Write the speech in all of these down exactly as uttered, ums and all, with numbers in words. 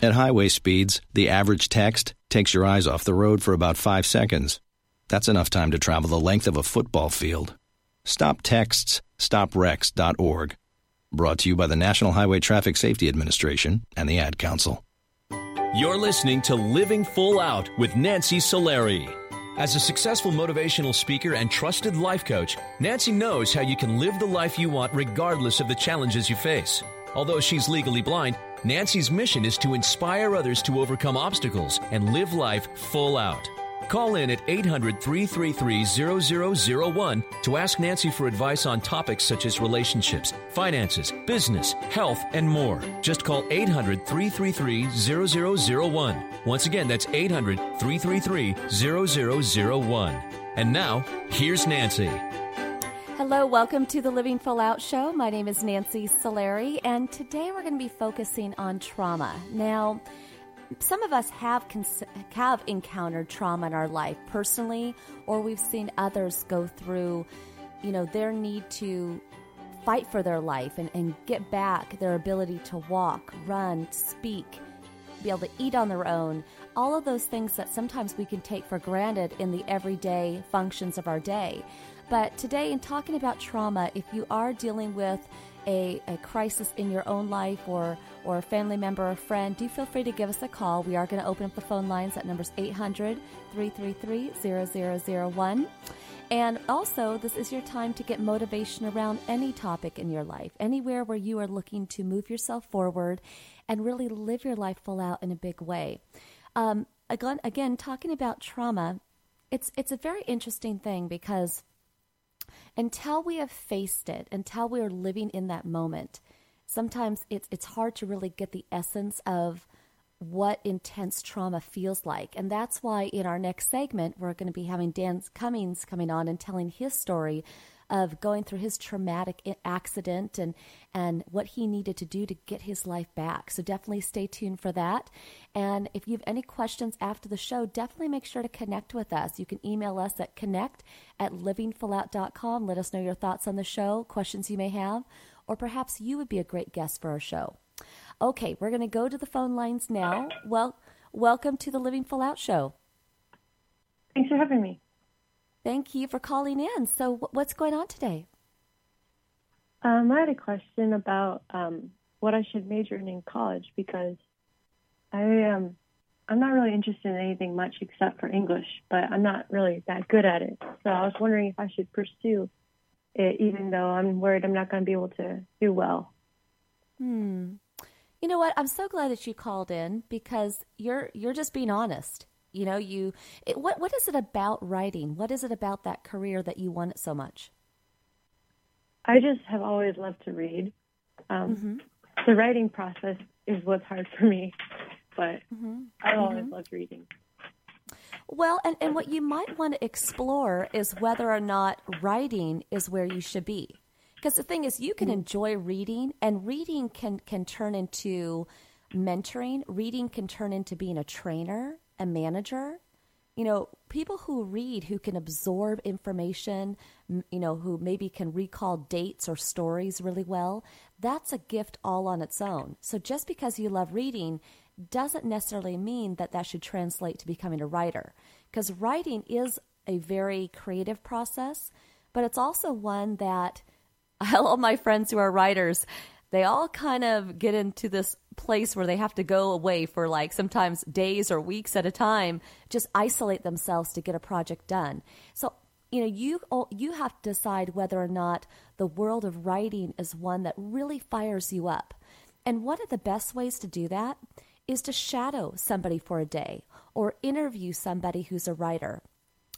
At highway speeds, the average text takes your eyes off the road for about five seconds. That's enough time to travel the length of a football field. Stop texts, stop rex dot org. Brought to you by the National Highway Traffic Safety Administration and the Ad Council. You're listening to Living Full Out with Nancy Solari. As a successful motivational speaker and trusted life coach, Nancy knows how you can live the life you want regardless of the challenges you face. Although she's legally blind, Nancy's mission is to inspire others to overcome obstacles and live life full out. Call in at eight hundred, three three three, zero zero zero one to ask Nancy for advice on topics such as relationships, finances, business, health, and more. Just call eight hundred, three three three, zero zero zero one. Once again, that's eight hundred, three three three, zero zero zero one. And now, here's Nancy. Hello, welcome to the Living Full Out Show. My name is Nancy Solari, and today we're going to be focusing on trauma. Now, some of us have cons- have encountered trauma in our life personally, or we've seen others go through, you know, their need to fight for their life and, and get back their ability to walk, run, speak, be able to eat on their own, all of those things that sometimes we can take for granted in the everyday functions of our day. But today, in talking about trauma, if you are dealing with a, a crisis in your own life or, or a family member or friend, do feel free to give us a call. We are going to open up the phone lines at numbers eight hundred, three three three, zero zero zero one. And also, this is your time to get motivation around any topic in your life, anywhere where you are looking to move yourself forward and really live your life full out in a big way. Um, again, again, talking about trauma, it's it's a very interesting thing because until we have faced it, until we are living in that moment, sometimes it's it's hard to really get the essence of what intense trauma feels like. And that's why in our next segment, we're going to be having Dan Cummings coming on and telling his story of going through his traumatic accident and, and what he needed to do to get his life back. So definitely stay tuned for that. And if you have any questions after the show, definitely make sure to connect with us. You can email us at connect at living full out dot com. Let us know your thoughts on the show, questions you may have, or perhaps you would be a great guest for our show. Okay, we're going to go to the phone lines now. Well, welcome to the Living Full Out Show. Thanks for having me. Thank you for calling in. So what's going on today? Um, I had a question about um, what I should major in in college because I, um, I'm not really interested in anything much except for English, but I'm not really that good at it. So I was wondering if I should pursue it, even though I'm worried I'm not going to be able to do well. Hmm. You know what? I'm so glad that you called in because you're you're just being honest. You know, you it, what what is it about writing? What is it about that career that you want it so much? I just have always loved to read. Um, mm-hmm. The writing process is what's hard for me, but mm-hmm. I've always mm-hmm. loved reading. Well, and, and what you might want to explore is whether or not writing is where you should be. Because the thing is, you can enjoy reading, and reading can, can turn into mentoring. Reading can turn into being a trainer, a manager. You know, people who read, who can absorb information, you know, who maybe can recall dates or stories really well, that's a gift all on its own. So just because you love reading doesn't necessarily mean that that should translate to becoming a writer. Because writing is a very creative process, but it's also one that all my friends who are writers, they all kind of get into this place where they have to go away for like sometimes days or weeks at a time, just isolate themselves to get a project done. So, you know, you you have to decide whether or not the world of writing is one that really fires you up. And one of the best ways to do that is to shadow somebody for a day or interview somebody who's a writer.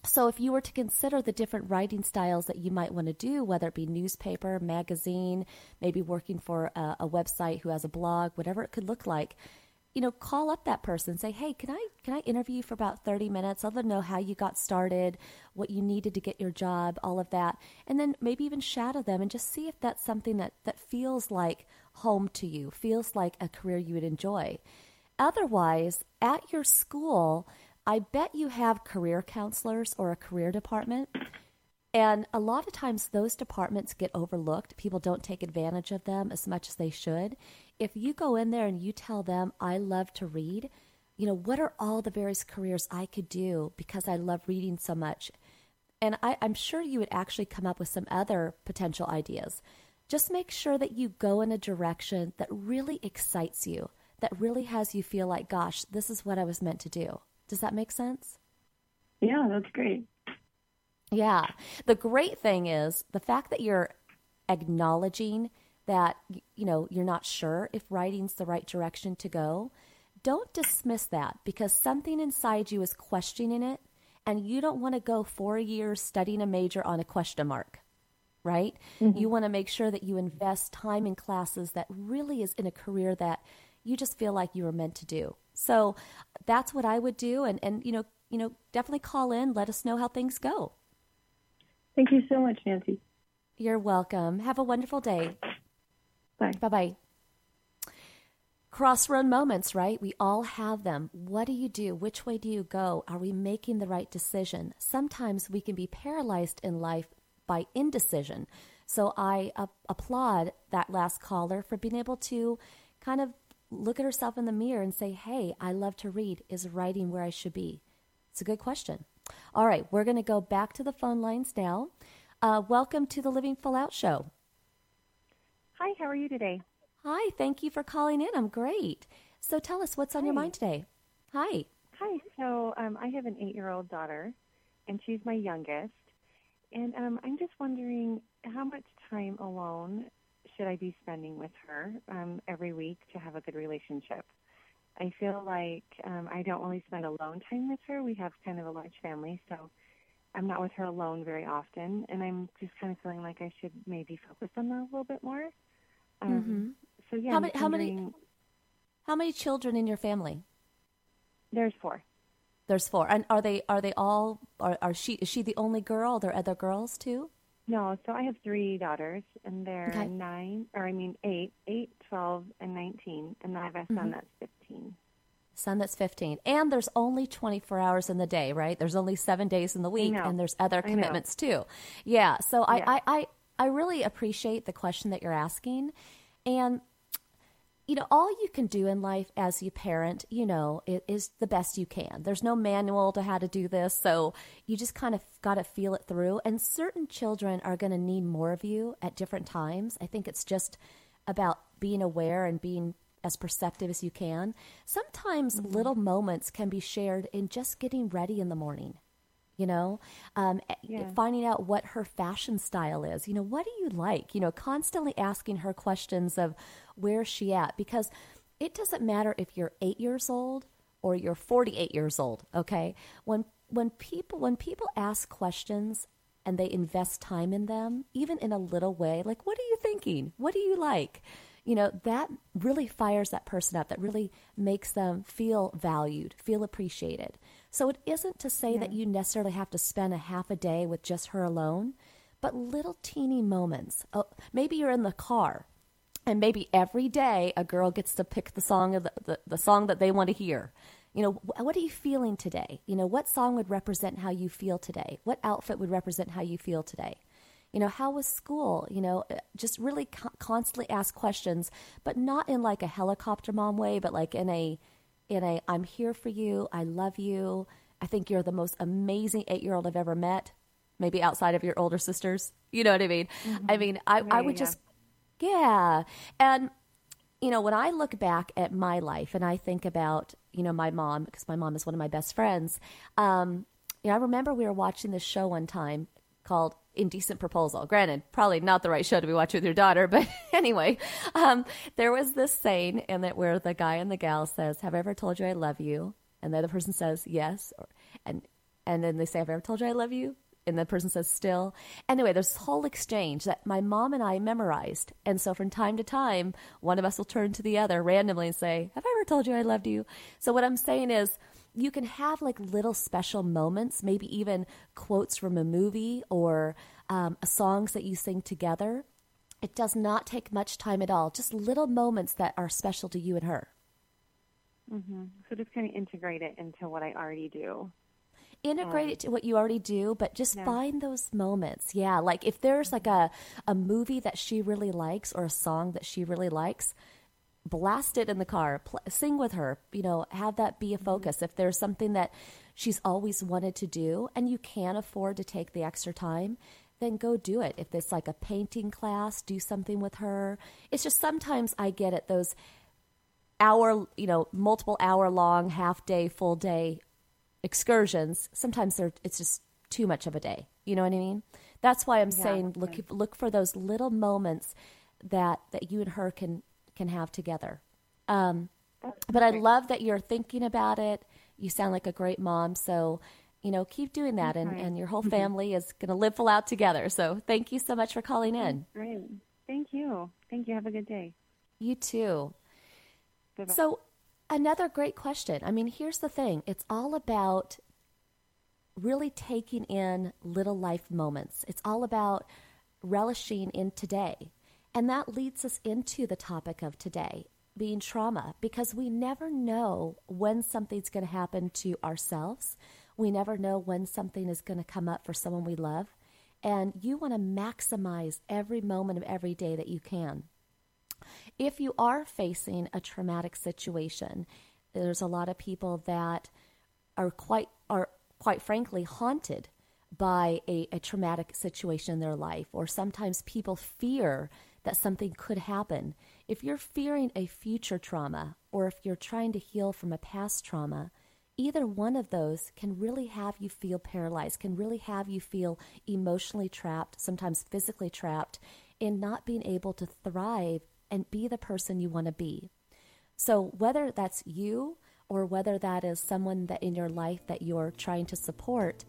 So if you were to consider the different writing styles that you might want to do, whether it be newspaper, magazine, maybe working for a, a website who has a blog, whatever it could look like, you know, call up that person and say, hey, can I can I interview you for about thirty minutes? I'll let them know how you got started, what you needed to get your job, all of that. And then maybe even shadow them and just see if that's something that, that feels like home to you, feels like a career you would enjoy. Otherwise, at your school, I bet you have career counselors or a career department. And a lot of times those departments get overlooked. People don't take advantage of them as much as they should. If you go in there and you tell them, I love to read, you know, what are all the various careers I could do because I love reading so much? And I, I'm sure you would actually come up with some other potential ideas. Just make sure that you go in a direction that really excites you, that really has you feel like, gosh, this is what I was meant to do. Does that make sense? Yeah, that's great. Yeah. The great thing is the fact that you're acknowledging that, you know, you're not sure if writing's the right direction to go. Don't dismiss that, because something inside you is questioning it, and you don't want to go four years studying a major on a question mark, right? Mm-hmm. You want to make sure that you invest time in classes that really is in a career that you just feel like you were meant to do. So that's what I would do. And, and, you know, you know, definitely call in. Let us know how things go. Thank you so much, Nancy. You're welcome. Have a wonderful day. Bye. Bye-bye. Crossroad moments, right? We all have them. What do you do? Which way do you go? Are we making the right decision? Sometimes we can be paralyzed in life by indecision. So I uh, applaud that last caller for being able to kind of look at herself in the mirror and say, hey, I love to read. Is writing where I should be? It's a good question. All right, we're going to go back to the phone lines now. Uh, welcome to the Living Full Out Show. Hi, how are you today? Hi, thank you for calling in. I'm great. So tell us what's on Hi. your mind today. Hi. Hi, so um, I have an eight-year-old daughter, and she's my youngest. And um, I'm just wondering, how much time alone should I be spending with her um, every week to have a good relationship? I feel like um, I don't really spend alone time with her. We have kind of a large family, so I'm not with her alone very often, and I'm just kind of feeling like I should maybe focus on that a little bit more. Um, mm-hmm. So yeah, how many, how many how many children in your family? There's four. There's four, and are they are they all? Are, are she is she the only girl? Are there other girls too? No, so I have three daughters, and they're okay. nine, or I mean eight, eight, twelve, and nineteen, and I have a son mm-hmm. that's fifteen. Son that's fifteen, and there's only twenty-four hours in the day, right? There's only seven days in the week, and there's other commitments too. Yeah, so yeah. I, I, I really appreciate the question that you're asking, and you know, all you can do in life as you parent, you know, it is the best you can. There's no manual to how to do this. So you just kind of got to feel it through. And certain children are going to need more of you at different times. I think it's just about being aware and being as perceptive as you can. Sometimes mm-hmm. little moments can be shared in just getting ready in the morning. You know, um, yeah. finding out what her fashion style is, you know, what do you like? You know, constantly asking her questions of where she at, because it doesn't matter if you're eight years old or you're forty-eight years old. Okay. When, when people, when people ask questions and they invest time in them, even in a little way, like, what are you thinking? What do you like? You know, that really fires that person up. That really makes them feel valued, feel appreciated. So it isn't to say yeah. that you necessarily have to spend a half a day with just her alone, but little teeny moments. Oh, maybe you're in the car, and maybe every day a girl gets to pick the song of the, the, the song that they want to hear. You know, wh- what are you feeling today? You know, what song would represent how you feel today? What outfit would represent how you feel today? You know, how was school? You know, just really co- constantly ask questions, but not in like a helicopter mom way, but like in a In a, I'm here for you. I love you. I think you're the most amazing eight-year-old I've ever met, maybe outside of your older sisters. You know what I mean? Mm-hmm. I mean, I, yeah, I would yeah. just Yeah. And, you know, when I look back at my life and I think about, you know, my mom, because my mom is one of my best friends, um, you know, I remember we were watching this show one time called Indecent Proposal. Granted, probably not the right show to be watching with your daughter, but anyway, um, there was this saying in it where the guy and the gal says, "Have I ever told you I love you?" And the other person says, "Yes." Or, and and then they say, "Have I ever told you I love you?" And the person says, "Still." Anyway, there's this whole exchange that my mom and I memorized. And so from time to time, one of us will turn to the other randomly and say, "Have I ever told you I loved you?" So what I'm saying is, you can have like little special moments, maybe even quotes from a movie or um, songs that you sing together. It does not take much time at all. Just little moments that are special to you and her. Mm-hmm. So just kind of integrate it into what I already do. Integrate um, it to what you already do, but just yeah. find those moments. Yeah, like if there's like a, a movie that she really likes or a song that she really likes, blast it in the car, pl- sing with her, you know, have that be a focus. Mm-hmm. If there's something that she's always wanted to do and you can afford to take the extra time, then go do it. If it's like a painting class, do something with her. It's just sometimes I get at those hour, you know, multiple hour long, half day, full day excursions. Sometimes they're, it's just too much of a day. You know what I mean? That's why I'm yeah, saying look okay. look for those little moments that, that you and her can can have together. Um, but I love that you're thinking about it. You sound like a great mom. So, you know, keep doing that. And, and your whole family is going to live full out together. So thank you so much for calling in. Great. Thank you. Thank you. Have a good day. You too. Bye-bye. So another great question. I mean, here's the thing. It's all about really taking in little life moments. It's all about relishing in today. And that leads us into the topic of today, being trauma, because we never know when something's going to happen to ourselves. We never know when something is going to come up for someone we love. And you want to maximize every moment of every day that you can. If you are facing a traumatic situation, there's a lot of people that are quite, are quite frankly haunted by a, a traumatic situation in their life, or sometimes people fear that something could happen. If you're fearing a future trauma or if you're trying to heal from a past trauma, either one of those can really have you feel paralyzed, can really have you feel emotionally trapped, sometimes physically trapped, in not being able to thrive and be the person you want to be. So whether that's you or whether that is someone that in your life that you're trying to support,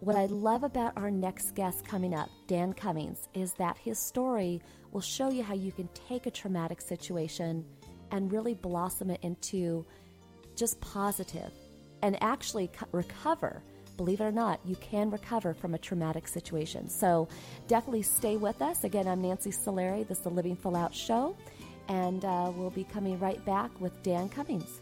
what I love about our next guest coming up, Dan Cummings, is that his story will show you how you can take a traumatic situation and really blossom it into just positive and actually co- recover. Believe it or not, you can recover from a traumatic situation. So definitely stay with us. Again, I'm Nancy Solari. This is the Living Full Out Show, and uh, we'll be coming right back with Dan Cummings.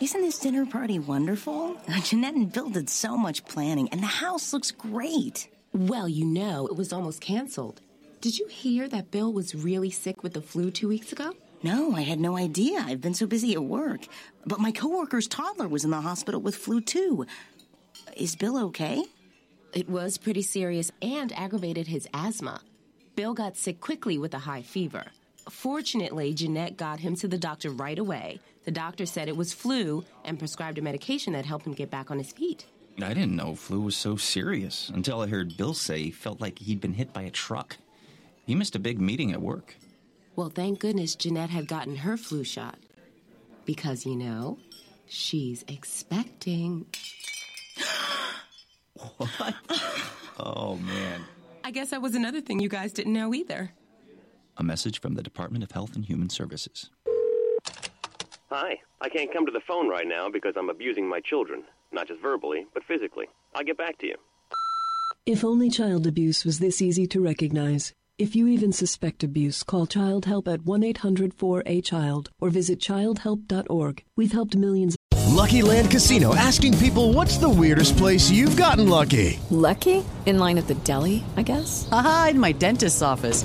Isn't this dinner party wonderful? Jeanette and Bill did so much planning, and the house looks great. Well, you know, it was almost canceled. Did you hear that Bill was really sick with the flu two weeks ago? No, I had no idea. I've been so busy at work. But my coworker's toddler was in the hospital with flu too. Is Bill okay? It was pretty serious and aggravated his asthma. Bill got sick quickly with a high fever. Fortunately, Jeanette got him to the doctor right away. The doctor said it was flu and prescribed a medication that helped him get back on his feet. I didn't know flu was so serious until I heard Bill say he felt like he'd been hit by a truck. He missed a big meeting at work. Well, thank goodness Jeanette had gotten her flu shot. Because, you know, she's expecting. What? Oh, man. I guess that was another thing you guys didn't know either. A message from the Department of Health and Human Services. Hi. I can't come to the phone right now because I'm abusing my children, not just verbally, but physically. I'll get back to you. If only child abuse was this easy to recognize. If you even suspect abuse, call Child Help at one eight hundred four A child or visit child help dot org. We've helped millions. Lucky Land Casino, asking people, what's the weirdest place you've gotten lucky? Lucky? In line at the deli, I guess? Aha, in my dentist's office.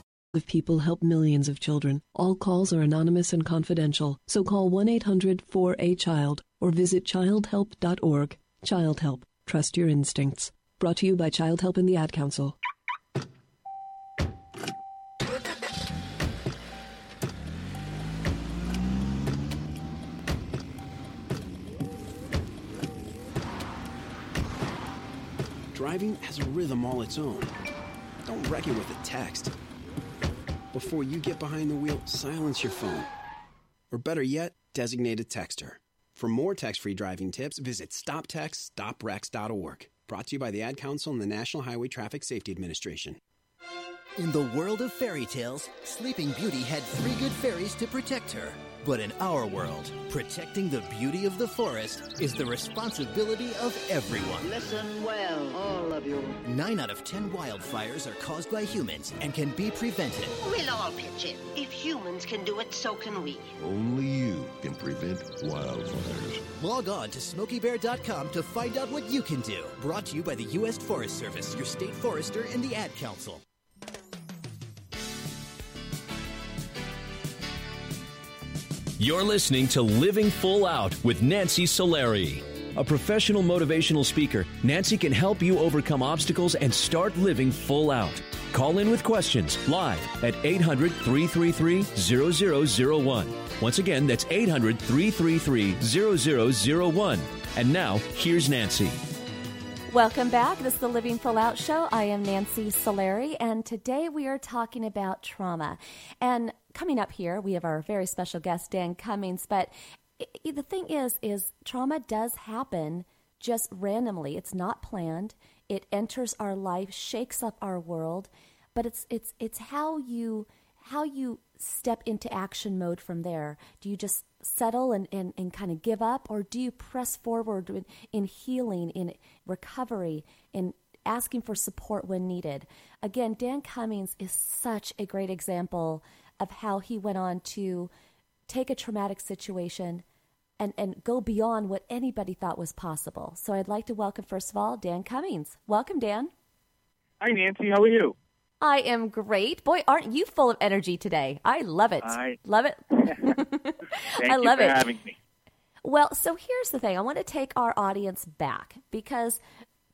Of people help millions of children. All calls are anonymous and confidential, so call one eight hundred four A child or visit child help dot org. Child Help. Trust your instincts. Brought to you by Child Help and the Ad Council. Driving has a rhythm all its own. Don't wreck it with a text. Before you get behind the wheel, silence your phone. Or better yet, designate a texter. For more text-free driving tips, visit stop text stop wrecks dot org. Brought to you by the Ad Council and the National Highway Traffic Safety Administration. In the world of fairy tales, Sleeping Beauty had three good fairies to protect her. But in our world, protecting the beauty of the forest is the responsibility of everyone. Listen well, all of you. Nine out of ten wildfires are caused by humans and can be prevented. We'll all pitch in. If humans can do it, so can we. Only you can prevent wildfires. Log on to smoky bear dot com to find out what you can do. Brought to you by the U S Forest Service, your state forester, and the Ad Council. You're listening to Living Full Out with Nancy Solari. A professional motivational speaker, Nancy can help you overcome obstacles and start living full out. Call in with questions live at eight hundred three three three zero zero zero one. Once again, that's eight hundred three three three zero zero zero one. And now, here's Nancy. Welcome back. This is the Living Full Out Show. I am Nancy Solari, and today we are talking about trauma. And coming up here, we have our very special guest, Dan Cummings. But it, the thing is, is trauma does happen just randomly. It's not planned. It enters our life, shakes up our world. But it's it's it's how you how you step into action mode from there. Do you just settle and, and, and kind of give up, or do you press forward in, in healing, in recovery, in asking for support when needed? Again, Dan Cummings is such a great example of how he went on to take a traumatic situation and, and go beyond what anybody thought was possible. So I'd like to welcome, first of all, Dan Cummings. Welcome, Dan. Hi, Nancy. How are you? I am great. Boy, aren't you full of energy today? I love it. I love it. Thank I love you for it. having me. Well, so here's the thing. I want to take our audience back, because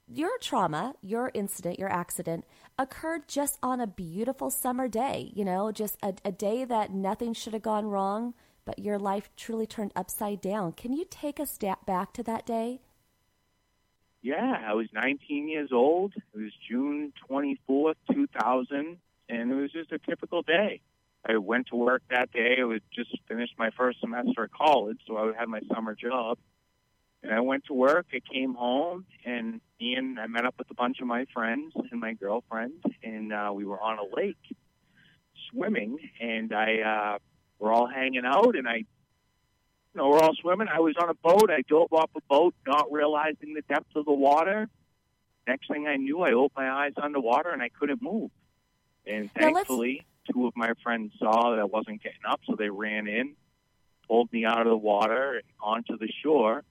your trauma, your incident, your accident occurred just on a beautiful summer day, you know, just a, a day that nothing should have gone wrong, but your life truly turned upside down. Can you take us back to that day? Yeah, I was nineteen years old. It was June twenty-fourth, two thousand, and it was just a typical day. I went to work that day. I was just finished my first semester at college, so I would have my summer job. And I went to work. I came home, and me and I met up with a bunch of my friends and my girlfriend, and uh, we were on a lake swimming, and I uh, we're all hanging out, and I, you know, we're all swimming. I was on a boat. I dove off a boat, not realizing the depth of the water. Next thing I knew, I opened my eyes underwater, and I couldn't move. And thankfully, two of my friends saw that I wasn't getting up, so they ran in, pulled me out of the water and onto the shore.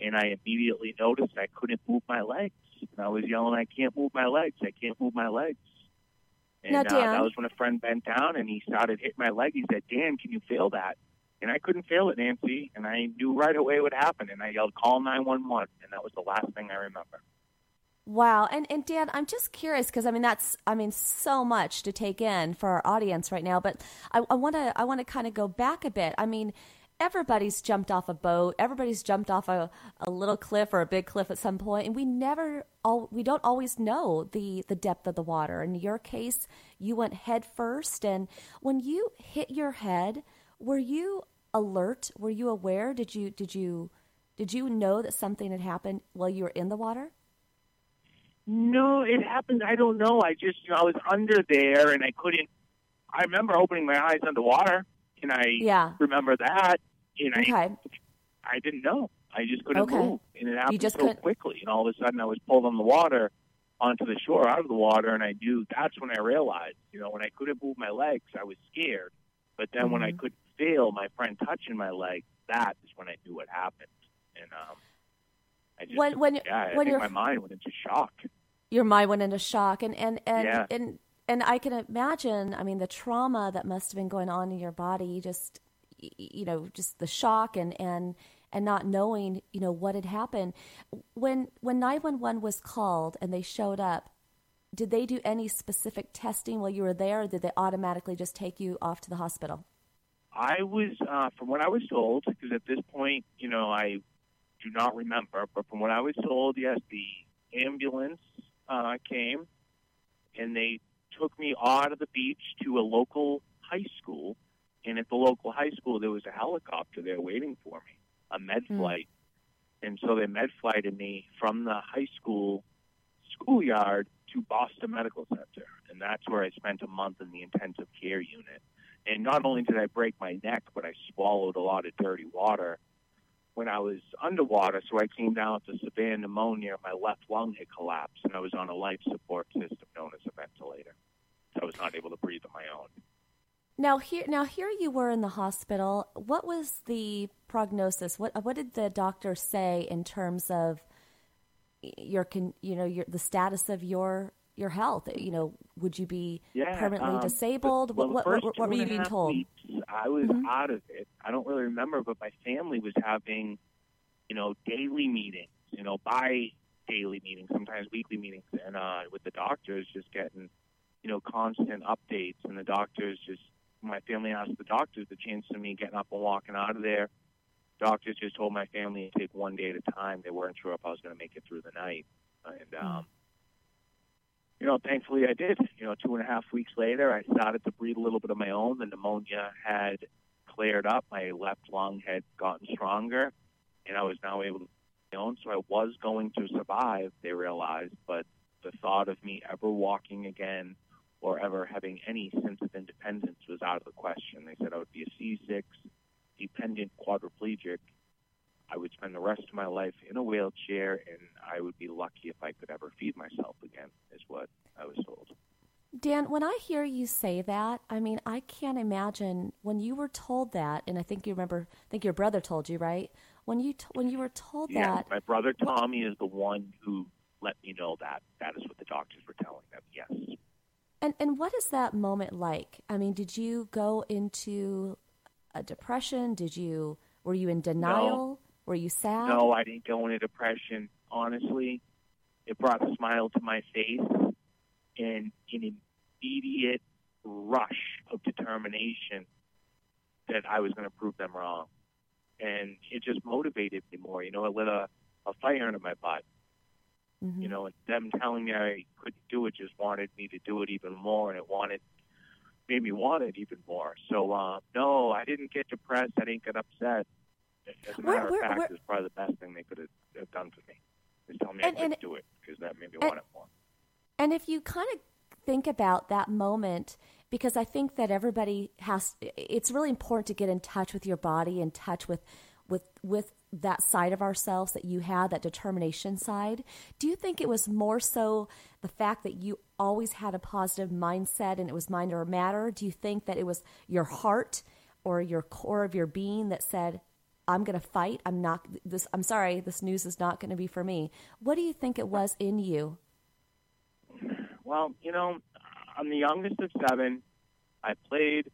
And I immediately noticed I couldn't move my legs. And I was yelling, I can't move my legs. I can't move my legs. And now, Dan, uh, that was when a friend bent down and he started hitting my leg. He said, Dan, can you feel that? And I couldn't fail it, Nancy, and I knew right away what happened, and I yelled, call nine one one, and that was the last thing I remember. Wow. And and Dan, I'm just curious because I mean that's I mean so much to take in for our audience right now. But I want to I want to kind of go back a bit. I mean, everybody's jumped off a boat. Everybody's jumped off a, a little cliff or a big cliff at some point, and we never all we don't always know the the depth of the water. In your case, you went head first, and when you hit your head, were you alert? Were you aware? Did you did you did you know that something had happened while you were in the water? No, it happened. I don't know. I just, you know, I was under there and I couldn't. I remember opening my eyes underwater, and I yeah. remember that. And okay. I, I didn't know. I just couldn't okay. move, and it happened so couldn't... quickly. And all of a sudden, I was pulled on the water, onto the shore, out of the water, and I knew. That's when I realized, you know, when I couldn't move my legs, I was scared. But then mm-hmm. when I couldn't feel my friend touching my leg, that is when I knew what happened. And um, I just, when when yeah, I when think my mind went into shock. Your mind went into shock, and and and, yeah. and and I can imagine. I mean, the trauma that must have been going on in your body, just you know, just the shock and and, and not knowing, you know, what had happened. When when nine one one was called and they showed up, did they do any specific testing while you were there, or did they automatically just take you off to the hospital? I was, uh, from what I was told, because at this point, you know, I do not remember, but from what I was told, yes, the ambulance. Uh, came, and they took me out of the beach to a local high school, and at the local high school, there was a helicopter there waiting for me, a med mm. flight, and so they med flighted me from the high school schoolyard to Boston Medical Center, and that's where I spent a month in the intensive care unit. And not only did I break my neck, but I swallowed a lot of dirty water when I was underwater, so I came down with a severe pneumonia. My left lung had collapsed, and I was on a life support system known as a ventilator. So I was not able to breathe on my own. Now here, now here you were in the hospital. What was the prognosis? What what did the doctor say in terms of your, you know, your the status of your your health? You know, would you be yeah, permanently um, disabled? But, well, what what, what, what were you being told? Weeks, I was mm-hmm. out of it. I don't really remember, but my family was having, you know, daily meetings, you know, bi-daily meetings, sometimes weekly meetings, and uh, with the doctors just getting, you know, constant updates. And the doctors just, my family asked the doctors the chance of me getting up and walking out of there. Doctors just told my family to take one day at a time. They weren't sure if I was going to make it through the night. And, um, you know, thankfully I did. You know, two and a half weeks later, I started to breathe a little bit on my own. The pneumonia had cleared up. My left lung had gotten stronger, and I was now able to breathe on my own. So I was going to survive, they realized, but the thought of me ever walking again or ever having any sense of independence was out of the question. They said I would be a C six, dependent quadriplegic. I would spend the rest of my life in a wheelchair, and I would be lucky if I could ever feed myself again, is what I was told. Dan, when I hear you say that, I mean, I can't imagine when you were told that, and I think you remember, I think your brother told you, right? When you t- when you were told yeah, that. My brother Tommy what, is the one who let me know that. That is what the doctors were telling them, yes. And and what is that moment like? I mean, did you go into a depression? Did you, were you in denial? No. Were you sad? No, I didn't go into depression. Honestly, it brought a smile to my face and an immediate rush of determination that I was going to prove them wrong. And it just motivated me more. You know, it lit a, a fire under my butt. Mm-hmm. You know, and them telling me I couldn't do it just wanted me to do it even more, and it wanted made me want it even more. So, uh, no, I didn't get depressed. I didn't get upset. As a matter where, where, of fact, where, it's probably the best thing they could have, have done for me is tell me and, I couldn't do it, because that made me and, want it more. And if you kind of think about that moment, because I think that everybody has, it's really important to get in touch with your body, in touch with with with that side of ourselves that you had, that determination side. Do you think it was more so the fact that you always had a positive mindset and it was mind over matter? Do you think that it was your heart or your core of your being that said, I'm going to fight. I'm not this. I'm sorry. This news is not going to be for me. What do you think it was in you? Well, you know, I'm the youngest of seven. I played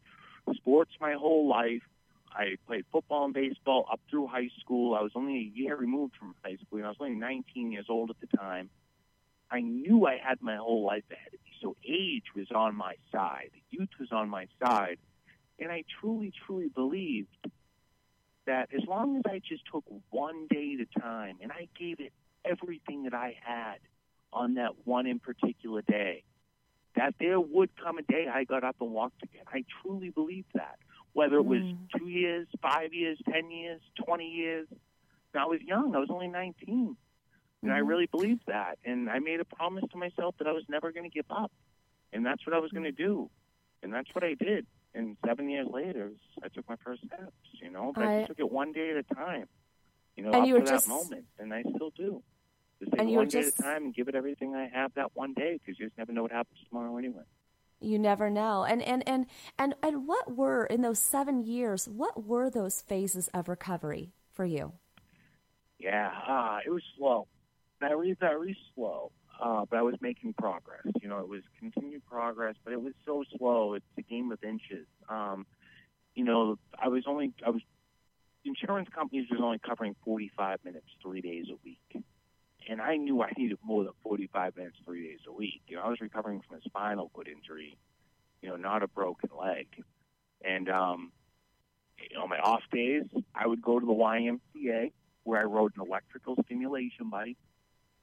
sports my whole life. I played football and baseball up through high school. I was only a year removed from high school, and I was only nineteen years old at the time. I knew I had my whole life ahead of me, so age was on my side. Youth was on my side. And I truly, truly believed that as long as I just took one day at a time, and I gave it everything that I had on that one in particular day, that there would come a day I got up and walked again. I truly believed that. Whether it was mm-hmm. two years, five years, ten years, twenty years. And I was young. I was only nineteen. And mm-hmm. I really believed that. And I made a promise to myself that I was never going to give up. And that's what I was going to do. And that's what I did. And seven years later, I took my first steps, you know. But I, I just took it one day at a time, you know, up to that just... moment. And I still do. Just take one just... day at a time and give it everything I have that one day, because you just never know what happens tomorrow anyway. You never know. And and, and, and and what were, in those seven years, what were those phases of recovery for you? Yeah, uh, it was slow. Very, very slow. Uh, but I was making progress. You know, it was continued progress, but it was so slow. It's a game of inches. Um, you know, I was only, I was, insurance companies was only covering forty-five minutes three days a week. And I knew I needed more than forty-five minutes three days a week. You know, I was recovering from a spinal cord injury, you know, not a broken leg. And um, you know, on my off days, I would go to the Y M C A, where I rode an electrical stimulation bike,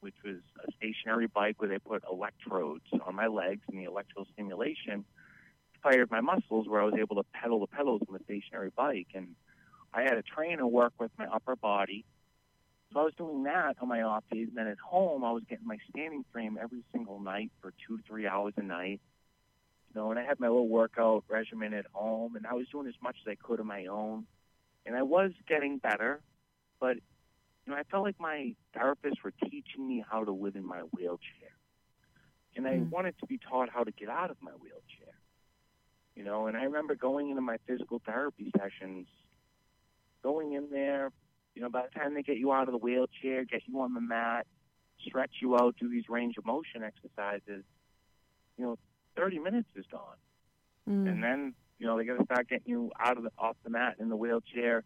which was a stationary bike where they put electrodes on my legs, and the electrical stimulation fired my muscles where I was able to pedal the pedals on the stationary bike. And I had a trainer work with my upper body. So I was doing that on my off days, and then at home I was getting my standing frame every single night for two to three hours a night. You know, and I had my little workout regimen at home, and I was doing as much as I could on my own. And I was getting better, but you know, I felt like my therapists were teaching me how to live in my wheelchair. And I mm-hmm. wanted to be taught how to get out of my wheelchair. You know, and I remember going into my physical therapy sessions, going in there. You know, by the time they get you out of the wheelchair, get you on the mat, stretch you out, do these range of motion exercises, you know, thirty minutes is gone. Mm. And then, you know, they got to start getting you out of the, off the mat in the wheelchair,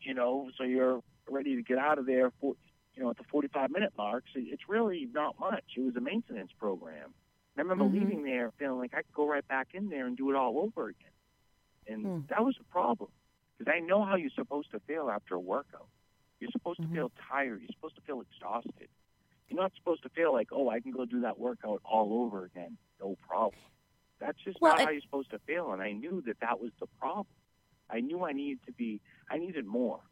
you know, so you're ready to get out of there, for, you know, at the forty-five minute mark. So it's really not much. It was a maintenance program. And I remember mm-hmm. leaving there feeling like I could go right back in there and do it all over again. And mm. that was a problem. Because I know how you're supposed to feel after a workout. You're supposed mm-hmm. to feel tired. You're supposed to feel exhausted. You're not supposed to feel like, oh, I can go do that workout all over again. No problem. That's just well, not it... how you're supposed to feel. And I knew that that was the problem. I knew I needed to be, I needed more.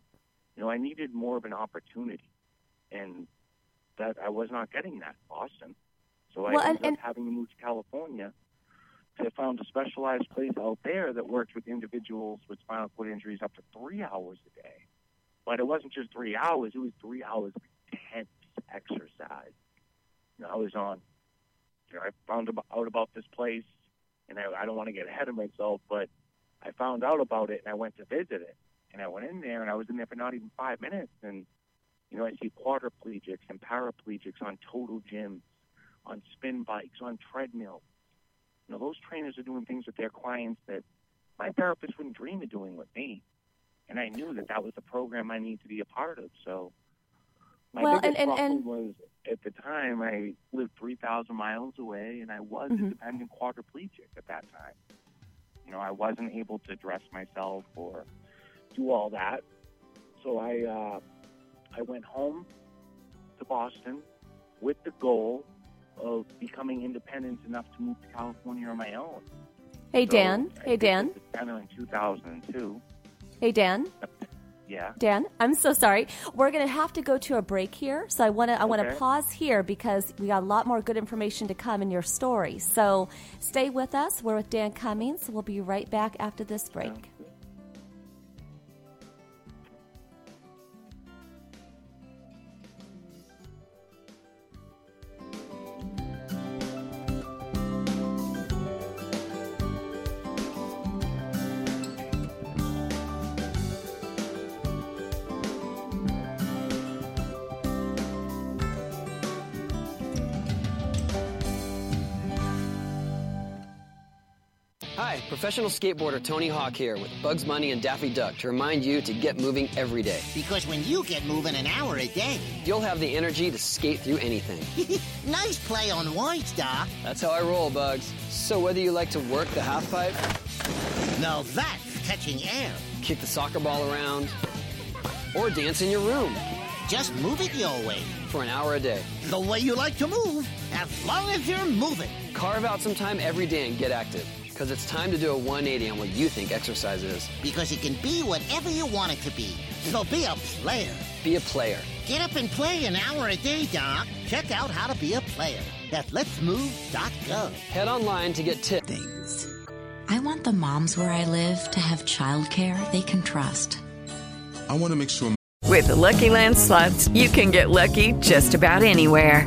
You know, I needed more of an opportunity. And that I was not getting that in Boston. So well, I ended and, and... up having to move to California. They found a specialized place out there that worked with individuals with spinal cord injuries up to three hours a day. But it wasn't just three hours. It was three hours of intense exercise. You know, I was on, you know, I found out about this place, and I, I don't want to get ahead of myself, but I found out about it, and I went to visit it. And I went in there, and I was in there for not even five minutes. And, you know, I see quadriplegics and paraplegics on total gyms, on spin bikes, on treadmills. You know, those trainers are doing things with their clients that my therapist wouldn't dream of doing with me. And I knew that that was the program I needed to be a part of. So my well, biggest and, problem and, and... was, at the time, I lived three thousand miles away, and I was mm-hmm. a dependent quadriplegic at that time. You know, I wasn't able to dress myself or do all that. So I, uh, I went home to Boston with the goal of becoming independent enough to move to California on my own. Hey, so Dan. I hey, Dan. In two thousand two. Hey, Dan. Yeah. Dan, I'm so sorry. We're going to have to go to a break here. So I want to I want to okay. pause here because we got a lot more good information to come in your story. So stay with us. We're with Dan Cummings. We'll be right back after this break. Yeah. Hi, professional skateboarder Tony Hawk here with Bugs Bunny and Daffy Duck to remind you to get moving every day. Because when you get moving an hour a day, you'll have the energy to skate through anything. Nice play on words, Doc. That's how I roll, Bugs. So whether you like to work the half pipe... Now that's catching air. Kick the soccer ball around. Or dance in your room. Just move it your way. For an hour a day. The way you like to move, as long as you're moving. Carve out some time every day and get active. Because it's time to do a one eighty on what you think exercise is. Because it can be whatever you want it to be. So be a player. Be a player. Get up and play an hour a day, Doc. Check out how to be a player at lets move dot gov. Head online to get tips. Things. I want the moms where I live to have childcare they can trust. I want to make sure... With the Lucky Land Slots, you can get lucky just about anywhere.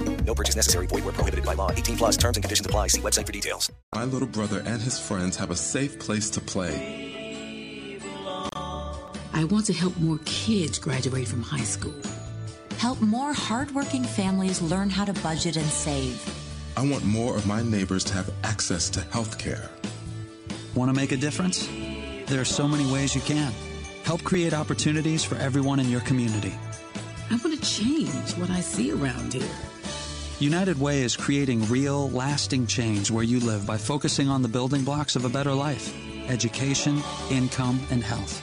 No purchase necessary. Void where prohibited by law. eighteen plus terms and conditions apply. See website for details. My little brother and his friends have a safe place to play. I want to help more kids graduate from high school. Help more hardworking families learn how to budget and save. I want more of my neighbors to have access to health care. Want to make a difference? There are so many ways you can. Help create opportunities for everyone in your community. I want to change what I see around here. United Way is creating real, lasting change where you live by focusing on the building blocks of a better life: education, income, and health.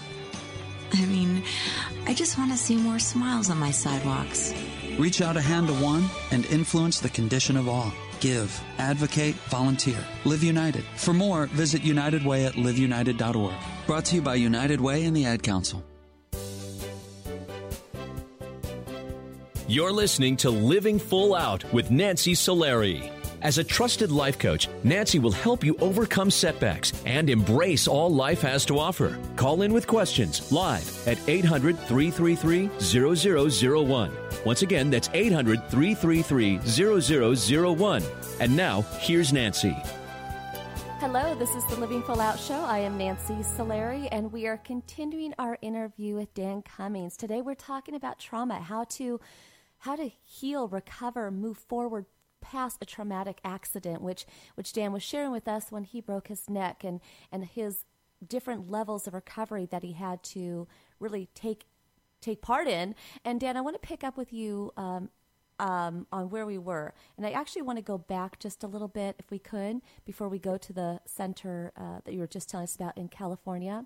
I mean, I just want to see more smiles on my sidewalks. Reach out a hand to one and influence the condition of all. Give, advocate, volunteer. Live United. For more, visit United Way at live united dot org. Brought to you by United Way and the Ad Council. You're listening to Living Full Out with Nancy Solari. As a trusted life coach, Nancy will help you overcome setbacks and embrace all life has to offer. Call in with questions live at eight hundred, three three three, zero zero zero one. Once again, that's eight hundred, three three three, zero zero zero one. And now, here's Nancy. Hello, this is the Living Full Out Show. I am Nancy Solari, and we are continuing our interview with Dan Cummings. Today, we're talking about trauma, how to... how to heal, recover, move forward past a traumatic accident, which which Dan was sharing with us when he broke his neck and, and his different levels of recovery that he had to really take take part in. And Dan, I want to pick up with you um, um, on where we were. And I actually want to go back just a little bit, if we could, before we go to the center uh, that you were just telling us about in California.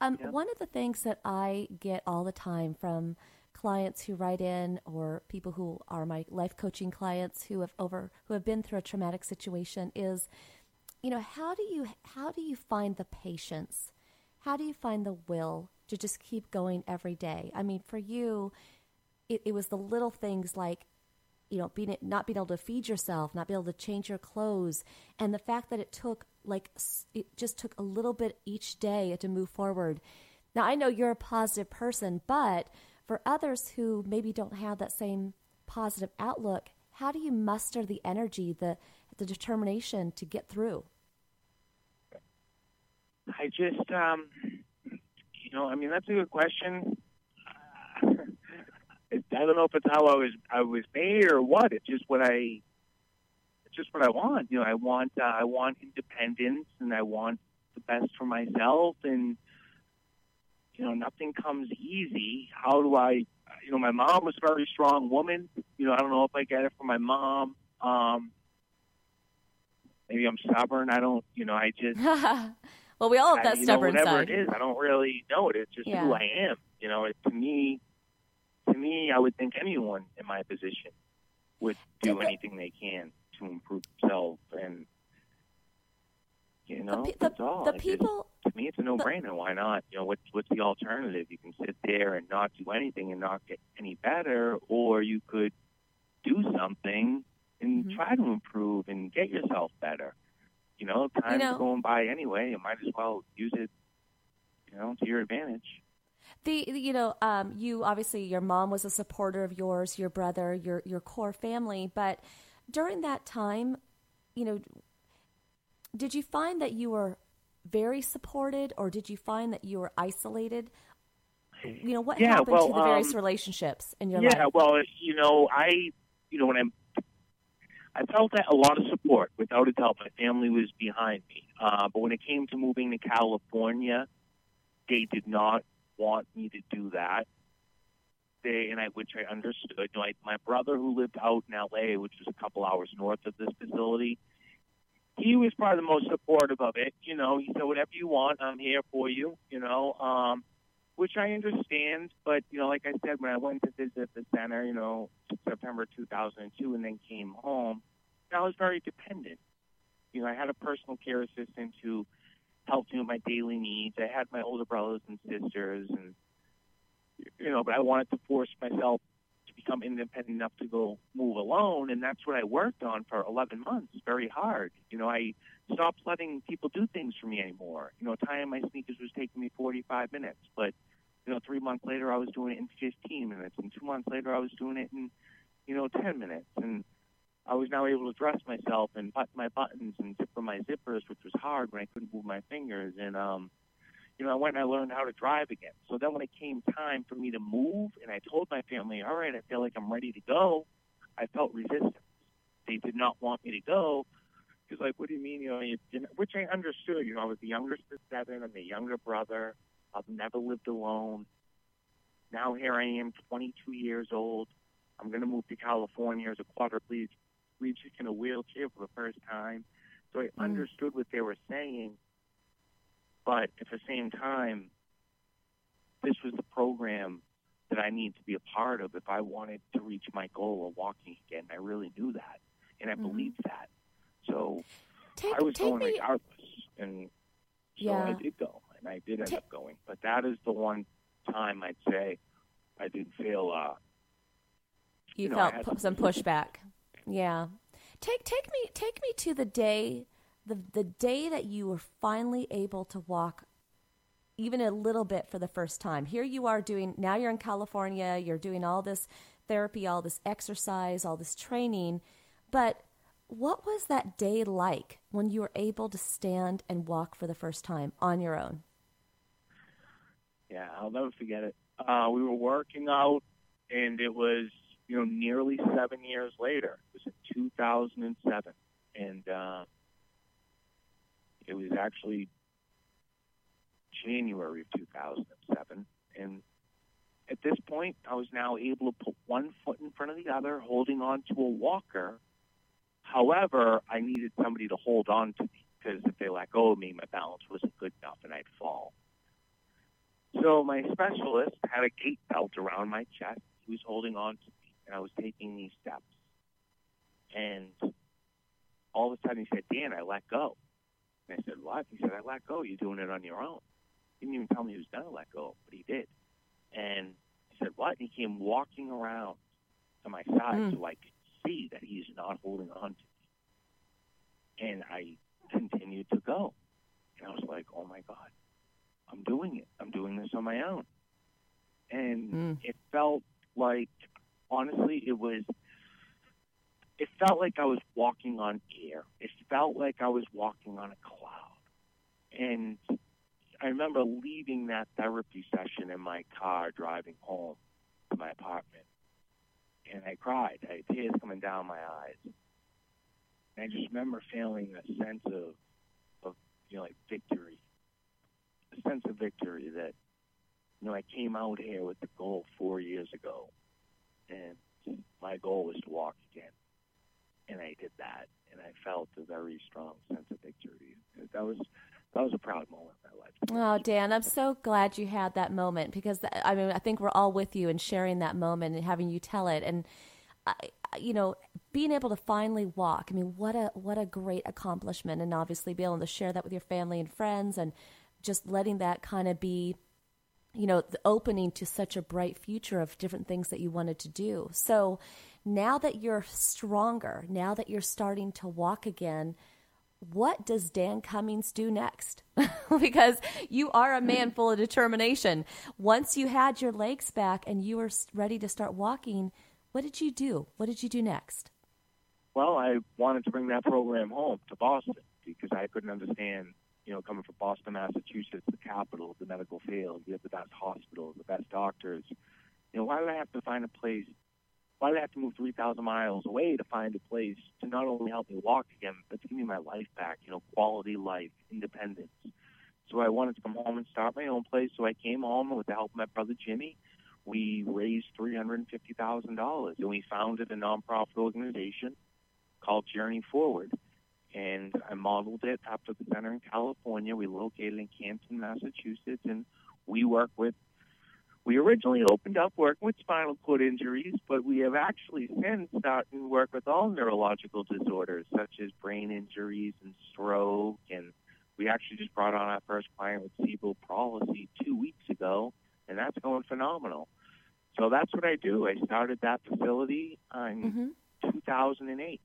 Um, yeah. One of the things that I get all the time from clients who write in, or people who are my life coaching clients who have over who have been through a traumatic situation, is, you know, how do you how do you find the patience? How do you find the will to just keep going every day? I mean, for you, it, it was the little things like, you know, being not being able to feed yourself, not being able to change your clothes, and the fact that it took like it just took a little bit each day to move forward. Now, I know you're a positive person, but for others who maybe don't have that same positive outlook, how do you muster the energy, the the determination to get through? I just, um, you know, I mean, that's a good question. Uh, I don't know if it's how I was I was made or what. It's just what I, it's just what I want. You know, I want uh, I want independence, and I want the best for myself, and you know, nothing comes easy. How do I, you know, my mom was a very strong woman. You know, I don't know if I get it from my mom. Um, maybe I'm stubborn. I don't, you know, I just. Well, we all have that I, stubborn know, whatever side. Whatever it is, I don't really know it. It's just yeah. who I am. You know, it, to me, to me, I would think anyone in my position would do anything they can to improve themselves. And, you know, the, the, that's all. The people, just, to me, it's a no-brainer. The, Why not? You know, what, what's the alternative? You can sit there and not do anything and not get any better, or you could do something and mm-hmm. try to improve and get yourself better. You know, time's you know, going by anyway. You might as well use it, you know, to your advantage. The, you know, um, you obviously, your mom was a supporter of yours, your brother, your, your core family. But during that time, you know, did you find that you were very supported, or did you find that you were isolated? You know, what yeah, happened well, to the various um, relationships in your yeah, life? Yeah, well, you know, I, you know, when I'm, I felt that a lot of support. Without a doubt, my family was behind me. Uh, but when it came to moving to California, they did not want me to do that. They and I, which I understood. You know, I, my brother, who lived out in L A, which was a couple hours north of this facility, he was probably the most supportive of it. You know, he said, "Whatever you want, I'm here for you." You know, um, which I understand. But you know, like I said, when I went to visit the center, you know, September two thousand two, and then came home, I was very dependent. You know, I had a personal care assistant who helped me with my daily needs. I had my older brothers and sisters, and you know, but I wanted to force myself to become independent enough to go move alone, and that's what I worked on for eleven months, very hard. You know, I stopped letting people do things for me anymore. You know, tying my sneakers was taking me forty-five minutes, but, you know, three months later I was doing it in fifteen minutes, and two months later I was doing it in, you know, ten minutes, and I was now able to dress myself and button my buttons and zipper my zippers, which was hard when I couldn't move my fingers. And, um, you know, I went and I learned how to drive again. So then when it came time for me to move and I told my family, all right, I feel like I'm ready to go, I felt resistance. They did not want me to go. Because, like, what do you mean? You know, you didn't, which I understood. You know, I was the youngest of seven. I'm the younger brother. I've never lived alone. Now here I am, twenty-two years old. I'm going to move to California as a quadriplegic. In a wheelchair for the first time. So I understood what they were saying, but at the same time, this was the program that I needed to be a part of if I wanted to reach my goal of walking again. I really knew that, and I mm-hmm. believed that. So take, I was going me... regardless, and so yeah. I did go, and I did end take... up going. But that is the one time I'd say I did feel... Uh, you, you know, felt p- some pushback. Yeah. Take take me take me to the day the the day that you were finally able to walk even a little bit for the first time. Here you are doing now you're in California, you're doing all this therapy, all this exercise, all this training. But what was that day like when you were able to stand and walk for the first time on your own? Yeah, I'll never forget it. Uh, we were working out, and it was you know, nearly seven years later. It was in two thousand seven, and uh, it was actually January of two thousand seven, and at this point, I was now able to put one foot in front of the other, holding on to a walker. However, I needed somebody to hold on to me, because if they let go of me, my balance wasn't good enough, and I'd fall. So my specialist had a gate belt around my chest. He was holding on to me, and I was taking these steps. And all of a sudden he said, "Dan, I let go." And I said, "What?" He said, "I let go. You're doing it on your own." He didn't even tell me he was going to let go, but he did. And I said, "What?" And he came walking around to my side mm. so I could see that he's not holding on to me. And I continued to go. And I was like, oh, my God, I'm doing it. I'm doing this on my own. And mm. it felt like, honestly, it was, it felt like I was walking on air. It felt like I was walking on a cloud. And I remember leaving that therapy session in my car, driving home to my apartment. And I cried. I had tears coming down my eyes. And I just remember feeling a sense of, of, you know, like victory, a sense of victory that, you know, I came out here with the goal four years ago, and my goal was to walk again, and I did that, and I felt a very strong sense of victory. That was that was a proud moment in my life. Oh, Dan, I'm so glad you had that moment, because I mean, I think we're all with you in sharing that moment and having you tell it. And I, you know, being able to finally walk, I mean, what a what a great accomplishment, and obviously being able to share that with your family and friends, and just letting that kind of be, you know, the opening to such a bright future of different things that you wanted to do. So now that you're stronger, now that you're starting to walk again, what does Dan Cummings do next? Because you are a man full of determination. Once you had your legs back and you were ready to start walking, what did you do? What did you do next? Well, I wanted to bring that program home to Boston, because I couldn't understand, you know, coming from Boston, Massachusetts, the capital of the medical field. We have the best hospitals, the best doctors. You know, why did I have to find a place? Why did I have to move three thousand miles away to find a place to not only help me walk again, but to give me my life back, you know, quality life, independence. So I wanted to come home and start my own place. So I came home, and with the help of my brother Jimmy, we raised three hundred fifty thousand dollars, and we founded a nonprofit organization called Journey Forward. And I modeled it after the center in California. We located in Canton, Massachusetts, and we work with, we originally opened up working with spinal cord injuries, but we have actually since started to work with all neurological disorders, such as brain injuries and stroke. And we actually just brought on our first client with cerebral palsy two weeks ago, and that's going phenomenal. So that's what I do. I started that facility in mm-hmm. two thousand eight.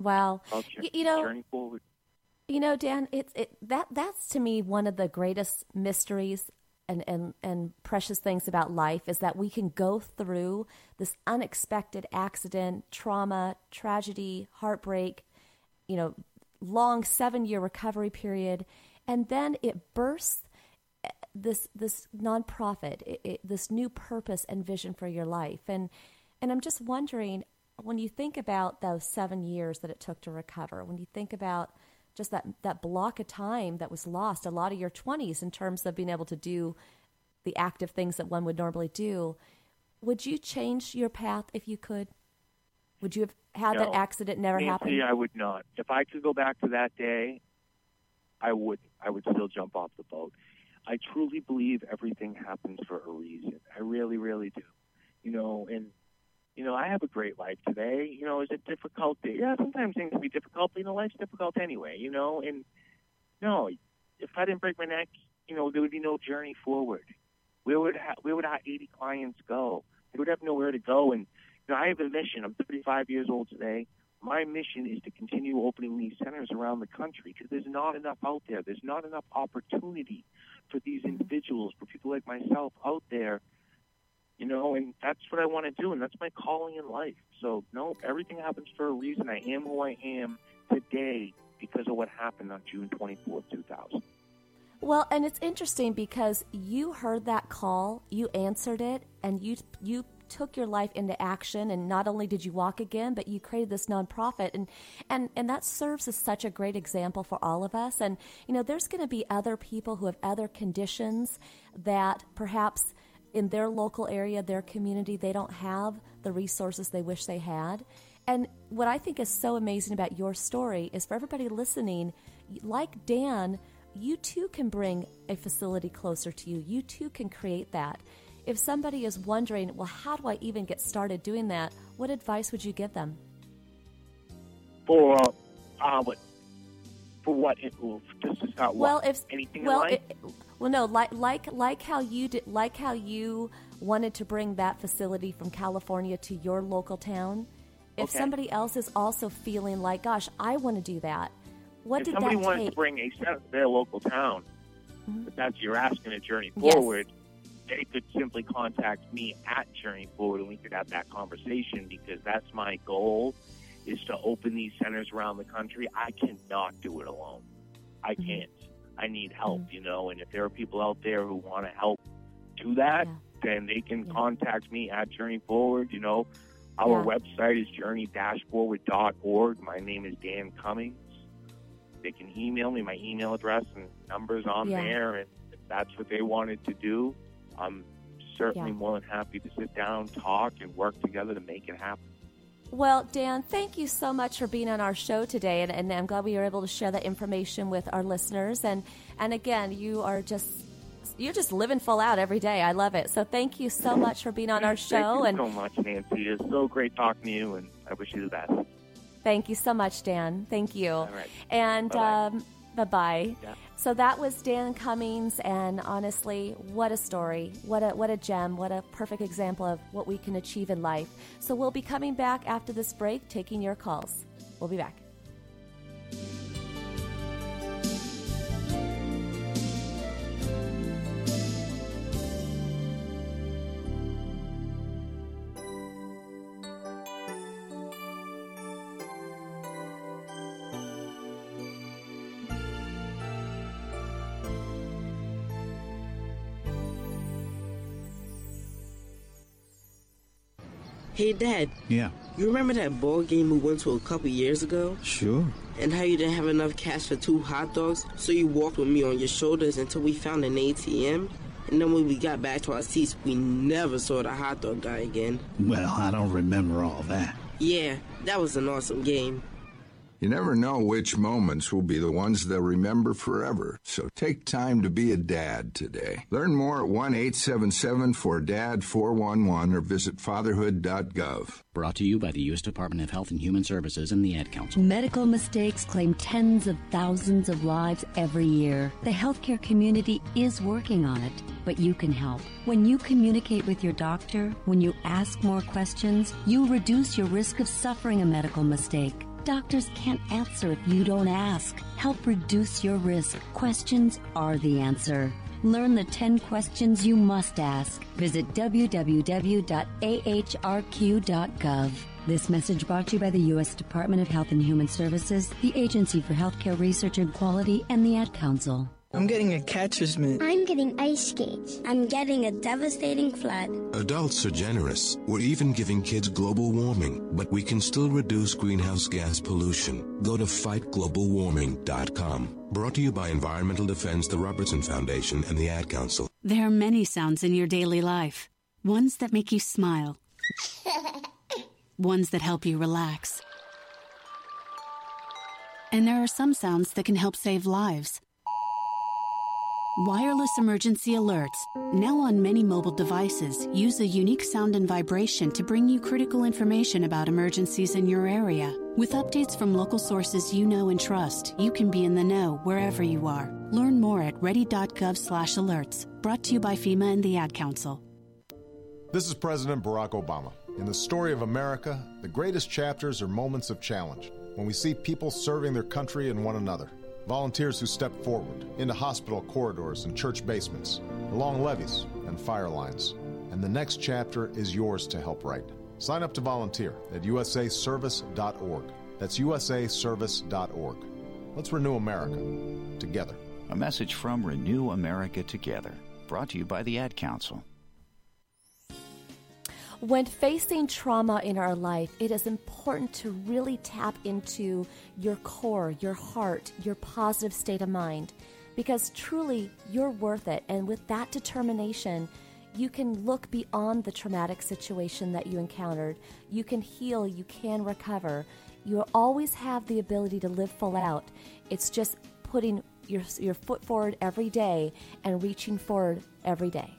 Wow. You, you know, you know, Dan, it's it that that's to me one of the greatest mysteries and, and, and precious things about life, is that we can go through this unexpected accident, trauma, tragedy, heartbreak, you know, long seven year recovery period, and then it bursts this this nonprofit, it, it, this new purpose and vision for your life. And and I'm just wondering, when you think about those seven years that it took to recover, when you think about just that, that block of time that was lost, a lot of your twenties in terms of being able to do the active things that one would normally do, would you change your path if you could? Would you have had no, that accident never Nancy, happen? I would not. If I could go back to that day, I would. I would still jump off the boat. I truly believe everything happens for a reason. I really, really do. You know, and you know, I have a great life today. You know, is it difficult? To, yeah, sometimes things can be difficult, but, you know, life's difficult anyway, you know. And, no, if I didn't break my neck, you know, there would be no Journey Forward. Where would ha- where would our eighty clients go? They would have nowhere to go. And, you know, I have a mission. I'm thirty-five years old today. My mission is to continue opening these centers around the country, because there's not enough out there. There's not enough opportunity for these individuals, for people like myself out there. You know, and that's what I want to do, and that's my calling in life. So, no, everything happens for a reason. I am who I am today because of what happened on June twenty-fourth, two thousand. Well, and it's interesting because you heard that call, you answered it, and you you took your life into action, and not only did you walk again, but you created this nonprofit, and and and that serves as such a great example for all of us. And, you know, there's going to be other people who have other conditions that perhaps in their local area, their community, they don't have the resources they wish they had. And what I think is so amazing about your story is, for everybody listening, like Dan, you too can bring a facility closer to you. You too can create that. If somebody is wondering, well, how do I even get started doing that? What advice would you give them? For uh, what? For what? It, just to start. Well, what? if anything well, in life? It, well, no, like like like how you did, like how you wanted to bring that facility from California to your local town. If okay. somebody else is also feeling like, gosh, I want to do that. What if did somebody that somebody wanted take? to bring a center to their local town? Mm-hmm. If that's you're asking a Journey Forward. Yes. They could simply contact me at Journey Forward, and we could have that conversation, because that's my goal, is to open these centers around the country. I cannot do it alone. I can't. I need help, you know, and if there are people out there who want to help do that, yeah. then they can yeah. contact me at Journey Forward. You know, our yeah. website is journey dash forward dot org. My name is Dan Cummings. They can email me. My email address and numbers on yeah. there, and if that's what they wanted to do, I'm certainly yeah. more than happy to sit down, talk, and work together to make it happen. Well, Dan, thank you so much for being on our show today, and, and I'm glad we were able to share that information with our listeners. And and again, you are just you're just living full out every day. I love it. So thank you so much for being on our show. Thank you and, so much, Nancy. It's so great talking to you, and I wish you the best. Thank you so much, Dan. Thank you. All right. And bye-bye. Um, bye-bye. Yeah. So that was Dan Cummings, and honestly, what a story. What a what a gem. What a perfect example of what we can achieve in life. So we'll be coming back after this break, taking your calls. We'll be back. Hey, Dad. Yeah? You remember that ball game we went to a couple years ago? Sure. And how you didn't have enough cash for two hot dogs, so you walked with me on your shoulders until we found an A T M? And then when we got back to our seats, we never saw the hot dog guy again. Well, I don't remember all that. Yeah, that was an awesome game. You never know which moments will be the ones they'll remember forever, so take time to be a dad today. Learn more at one eight seven seven four D A D four one one or visit fatherhood dot gov. Brought to you by the U S Department of Health and Human Services and the Ad Council. Medical mistakes claim tens of thousands of lives every year. The healthcare community is working on it, but you can help. When you communicate with your doctor, when you ask more questions, you reduce your risk of suffering a medical mistake. Doctors can't answer if you don't ask. Help reduce your risk. Questions are the answer. Learn the ten questions you must ask. Visit w w w dot a h r q dot gov. This message brought to you by the U S Department of Health and Human Services, the Agency for Healthcare Research and Quality, and the Ad Council. I'm getting a cat mitt. I'm getting ice skates. I'm getting a devastating flood. Adults are generous. We're even giving kids global warming, but we can still reduce greenhouse gas pollution. Go to fight global warming dot com. Brought to you by Environmental Defense, the Robertson Foundation, and the Ad Council. There are many sounds in your daily life. Ones that make you smile. Ones that help you relax. And there are some sounds that can help save lives. Wireless emergency alerts, now on many mobile devices, use a unique sound and vibration to bring you critical information about emergencies in your area. With updates from local sources you know and trust, you can be in the know wherever you are. Learn more at ready dot gov slash alerts. Brought to you by FEMA and the Ad Council. This is President Barack Obama. In the story of America, the greatest chapters are moments of challenge, when we see people serving their country and one another. Volunteers who step forward into hospital corridors and church basements, along levees and fire lines. And the next chapter is yours to help write. Sign up to volunteer at u s a service dot org. That's u s a service dot org. Let's renew America together. A message from Renew America Together, brought to you by the Ad Council. When facing trauma in our life, it is important to really tap into your core, your heart, your positive state of mind, because truly you're worth it. And with that determination, you can look beyond the traumatic situation that you encountered. You can heal, you can recover. You always have the ability to live full out. It's just putting your, your foot forward every day and reaching forward every day.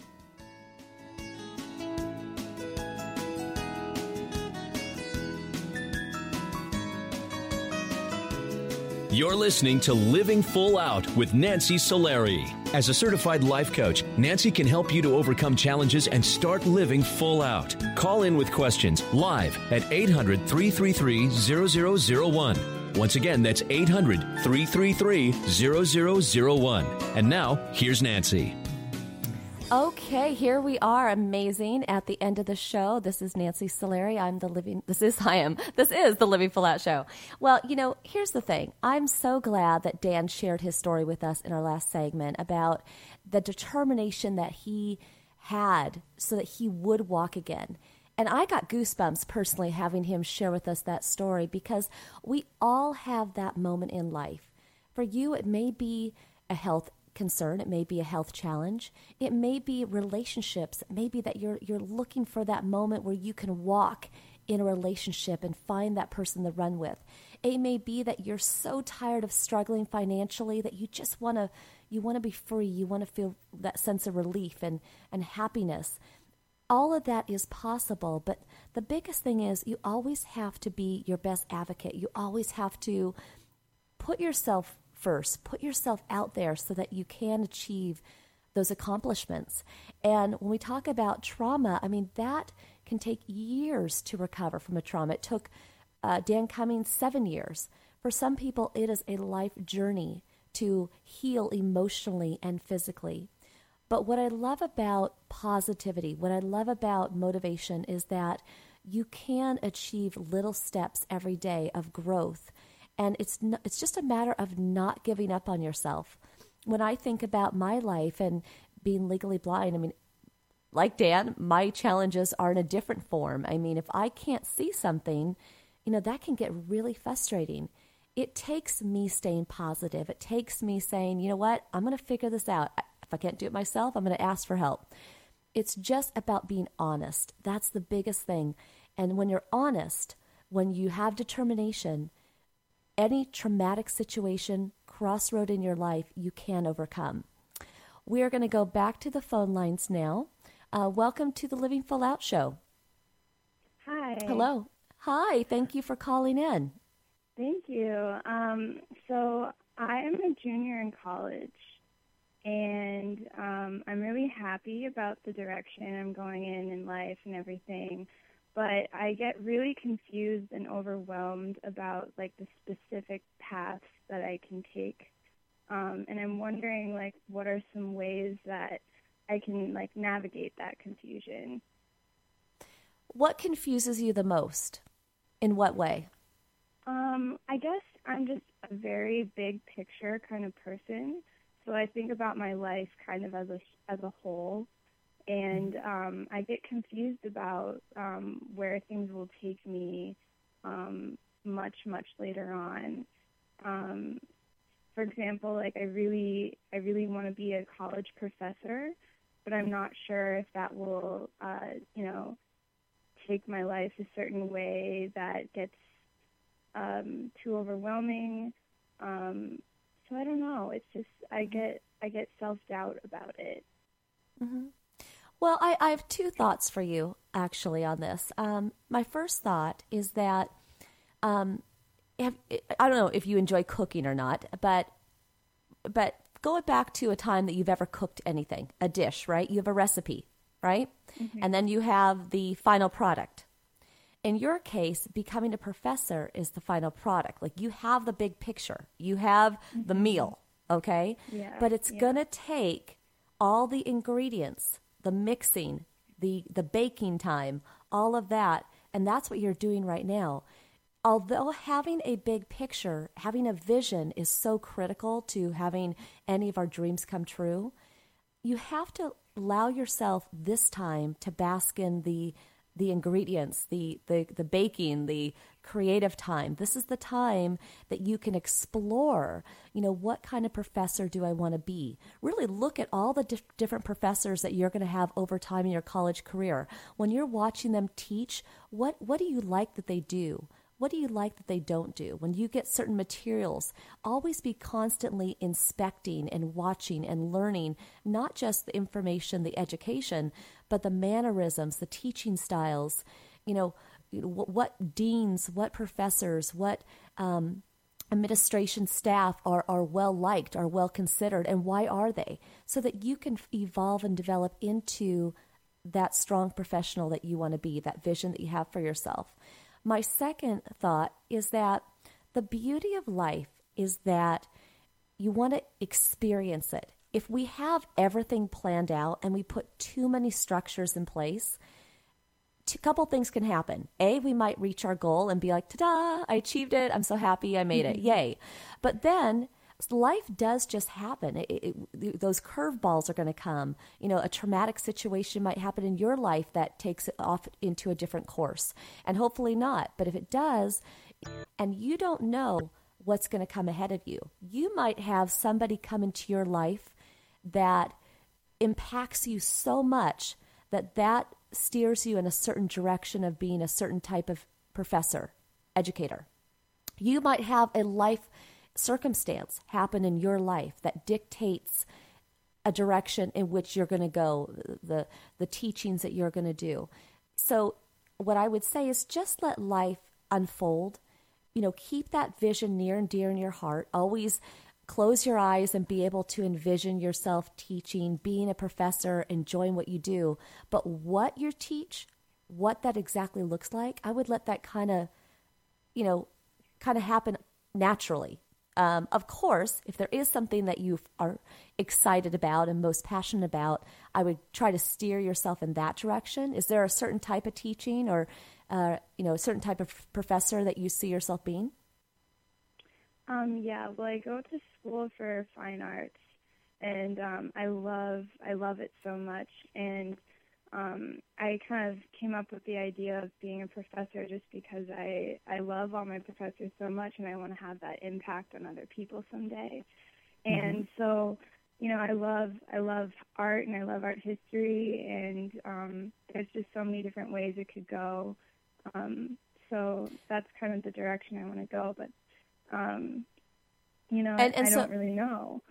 You're listening to Living Full Out with Nancy Solari. As a certified life coach, Nancy can help you to overcome challenges and start living full out. Call in with questions live at eight hundred three three three zero zero zero one. Once again, that's eight hundred three three three zero zero zero one. And now, here's Nancy. Okay, here we are, amazing, at the end of the show. This is Nancy Solari. I'm the living, this is, I am, this is the Living Full Out Show. Well, you know, here's the thing. I'm so glad that Dan shared his story with us in our last segment about the determination that he had so that he would walk again. And I got goosebumps personally having him share with us that story, because we all have that moment in life. For you, it may be a health concern, it may be a health challenge, it may be relationships, it may be that you're you're looking for that moment where you can walk in a relationship and find that person to run with. It may be that you're so tired of struggling financially that you just want to you want to be free. You want to feel that sense of relief and, and happiness. All of that is possible, but the biggest thing is you always have to be your best advocate. You always have to put yourself first, put yourself out there so that you can achieve those accomplishments. And when we talk about trauma, I mean, that can take years to recover from a trauma. It took uh, Dan Cummings seven years. For some people, it is a life journey to heal emotionally and physically. But what I love about positivity, what I love about motivation is that you can achieve little steps every day of growth. And it's no, it's just a matter of not giving up on yourself. When I think about my life and being legally blind, I mean, like Dan, my challenges are in a different form. I mean, if I can't see something, you know, that can get really frustrating. It takes me staying positive. It takes me saying, you know what, I'm going to figure this out. If I can't do it myself, I'm going to ask for help. It's just about being honest. That's the biggest thing. And when you're honest, when you have determination, any traumatic situation, crossroad in your life, you can overcome. We are going to go back to the phone lines now. Uh, welcome to the Living Full Out Show. Hi. Hello. Hi. Thank you for calling in. Thank you. Um, so I am a junior in college. And um, I'm really happy about the direction I'm going in in life and everything, but I get really confused and overwhelmed about, like, the specific paths that I can take. Um, and I'm wondering, like, what are some ways that I can, like, navigate that confusion? What confuses you the most? In what way? Um, I guess I'm just a very big picture kind of person. So I think about my life kind of as a as a whole, and um, I get confused about um, where things will take me um, much, much later on. Um, for example, like I really I really want to be a college professor, but I'm not sure if that will uh, you know take my life a certain way that gets um, too overwhelming. Um, So I don't know. It's just I get I get self-doubt about it. Mm-hmm. Well, I, I have two thoughts for you, actually, on this. Um, my first thought is that um, if, I don't know if you enjoy cooking or not, but but go back to a time that you've ever cooked anything, a dish, right? You have a recipe, right? Mm-hmm. And then you have the final product. In your case, becoming a professor is the final product. Like, you have the big picture. You have mm-hmm. the meal, okay? Yeah, but it's yeah. going to take all the ingredients, the mixing, the, the baking time, all of that, and that's what you're doing right now. Although having a big picture, having a vision is so critical to having any of our dreams come true, you have to allow yourself this time to bask in the the ingredients, the, the, the baking, the creative time. This is the time that you can explore, you know, what kind of professor do I want to be? Really look at all the diff- different professors that you're going to have over time in your college career. When you're watching them teach, what, what do you like that they do? What do you like that they don't do? When you get certain materials, always be constantly inspecting and watching and learning, not just the information, the education, but the mannerisms, the teaching styles, you know, what deans, what professors, what um, administration staff are, are well-liked, are well-considered, and why are they? So that you can evolve and develop into that strong professional that you want to be, that vision that you have for yourself. My second thought is that the beauty of life is that you want to experience it. If we have everything planned out and we put too many structures in place, a couple things can happen. A, we might reach our goal and be like, ta-da, I achieved it. I'm so happy I made it. Yay. But then life does just happen. It, it, those curveballs are going to come. You know, a traumatic situation might happen in your life that takes it off into a different course, and hopefully not. But if it does, and you don't know what's going to come ahead of you, you might have somebody come into your life that impacts you so much that that steers you in a certain direction of being a certain type of professor, educator. You might have a life circumstance happen in your life that dictates a direction in which you're going to go, the the teachings that you're going to do. So what I would say is just let life unfold. You know, keep that vision near and dear in your heart. Always close your eyes and be able to envision yourself teaching, being a professor, enjoying what you do. But what you teach, what that exactly looks like, I would let that kind of, you know, kind of happen naturally. Um, of course, if there is something that you are excited about and most passionate about, I would try to steer yourself in that direction. Is there a certain type of teaching or, uh, you know, a certain type of professor that you see yourself being? Um, yeah, well, I go to school for fine arts, and um, I love I love it so much. And um, I kind of came up with the idea of being a professor just because I, I love all my professors so much, and I want to have that impact on other people someday. Mm-hmm. And so, you know, I love I love art, and I love art history, and um, there's just so many different ways it could go. Um, so that's kind of the direction I want to go, but Um, you know, and, and I so, don't really know.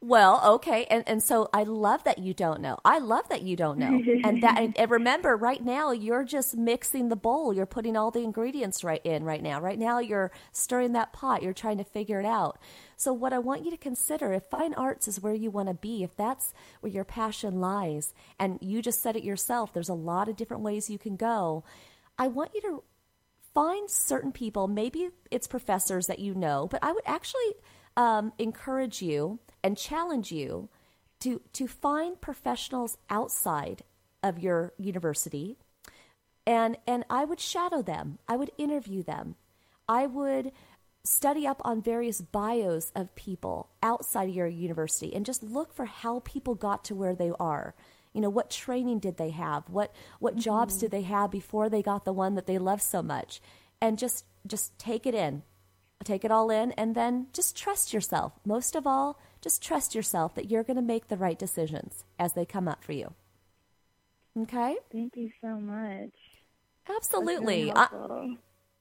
Well, okay. And, and so I love that you don't know. I love that you don't know. And that, and, and remember right now, you're just mixing the bowl. You're putting all the ingredients right in right now. Right now, you're stirring that pot. You're trying to figure it out. So what I want you to consider, if fine arts is where you want to be, if that's where your passion lies, and you just said it yourself, there's a lot of different ways you can go. I want you to find certain people, maybe it's professors that you know, but I would actually um, encourage you and challenge you to to find professionals outside of your university, and and I would shadow them. I would interview them. I would study up on various bios of people outside of your university and just look for how people got to where they are. You know, what training did they have? What what mm-hmm. jobs did they have before they got the one that they love so much? And just just take it in. Take it all in, and then just trust yourself. Most of all, just trust yourself that you're going to make the right decisions as they come up for you. Okay? Thank you so much. Absolutely. I,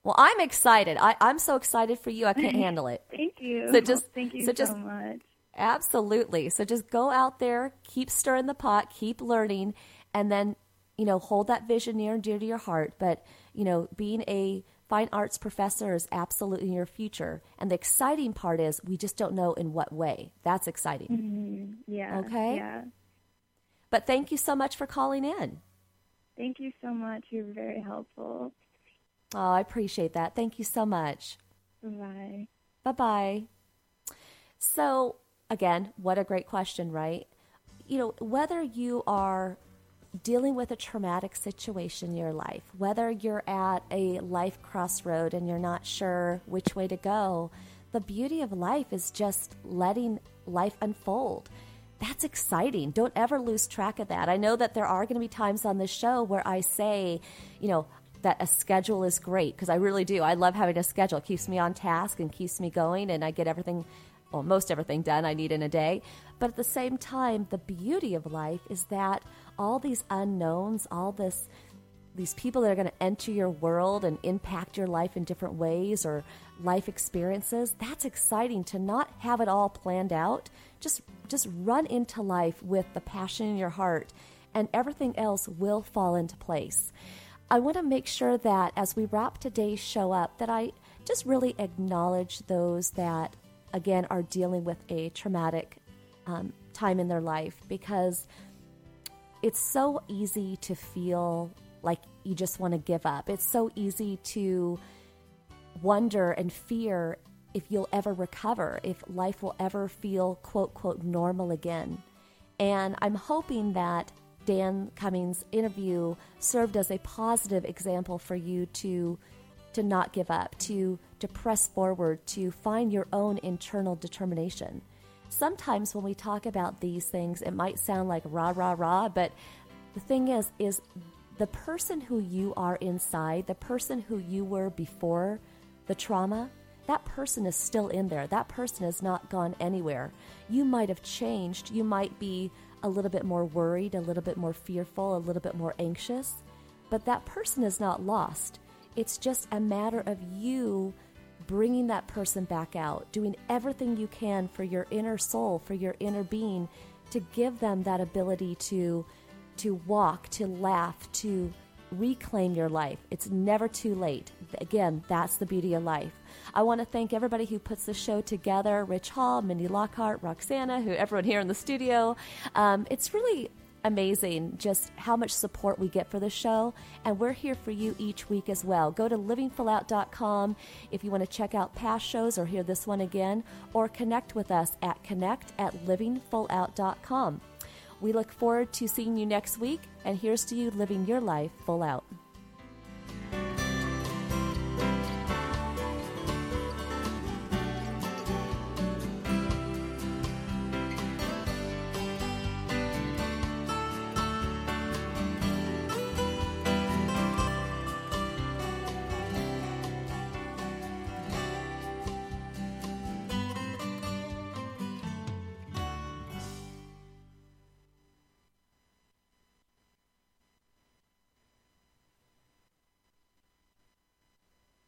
well, I'm excited. I, I'm so excited for you. I can't handle it. Thank you. So just, Thank you so, just, so much. Absolutely. So just go out there, keep stirring the pot, keep learning, and then, you know, hold that vision near and dear to your heart. But, you know, being a fine arts professor is absolutely your future. And the exciting part is we just don't know in what way. That's exciting. Mm-hmm. Yeah. Okay? Yeah. But thank you so much for calling in. Thank you so much. You're very helpful. Oh, I appreciate that. Thank you so much. Bye-bye. Bye-bye. So, again, what a great question, right? You know, whether you are dealing with a traumatic situation in your life, whether you're at a life crossroad and you're not sure which way to go, the beauty of life is just letting life unfold. That's exciting. Don't ever lose track of that. I know that there are going to be times on this show where I say, you know, that a schedule is great, because I really do. I love having a schedule. It keeps me on task and keeps me going, and I get everything well, most everything done I need in a day. But at the same time, the beauty of life is that all these unknowns, all this, these people that are going to enter your world and impact your life in different ways or life experiences, that's exciting to not have it all planned out. Just, just run into life with the passion in your heart, and everything else will fall into place. I want to make sure that as we wrap today's show up, that I just really acknowledge those that again, are dealing with a traumatic um, time in their life, because it's so easy to feel like you just want to give up. It's so easy to wonder and fear if you'll ever recover, if life will ever feel, quote, quote, normal again. And I'm hoping that Dan Cummings' interview served as a positive example for you to to not give up, to to press forward, to find your own internal determination. Sometimes when we talk about these things, it might sound like rah, rah, rah, but the thing is, is the person who you are inside, the person who you were before the trauma, that person is still in there. That person has not gone anywhere. You might have changed. You might be a little bit more worried, a little bit more fearful, a little bit more anxious. But that person is not lost. It's just a matter of you bringing that person back out, doing everything you can for your inner soul, for your inner being, to give them that ability to to walk, to laugh, to reclaim your life. It's never too late. Again, that's the beauty of life. I want to thank everybody who puts the show together, Rich Hall, Mindy Lockhart, Roxana, who everyone here in the studio. Um, it's really amazing just how much support we get for the show, and we're here for you each week as well. Go to living full out dot com if you want to check out past shows or hear this one again, or connect with us at connect at living full out dot com. We look forward to seeing you next week, and here's to you living your life full out.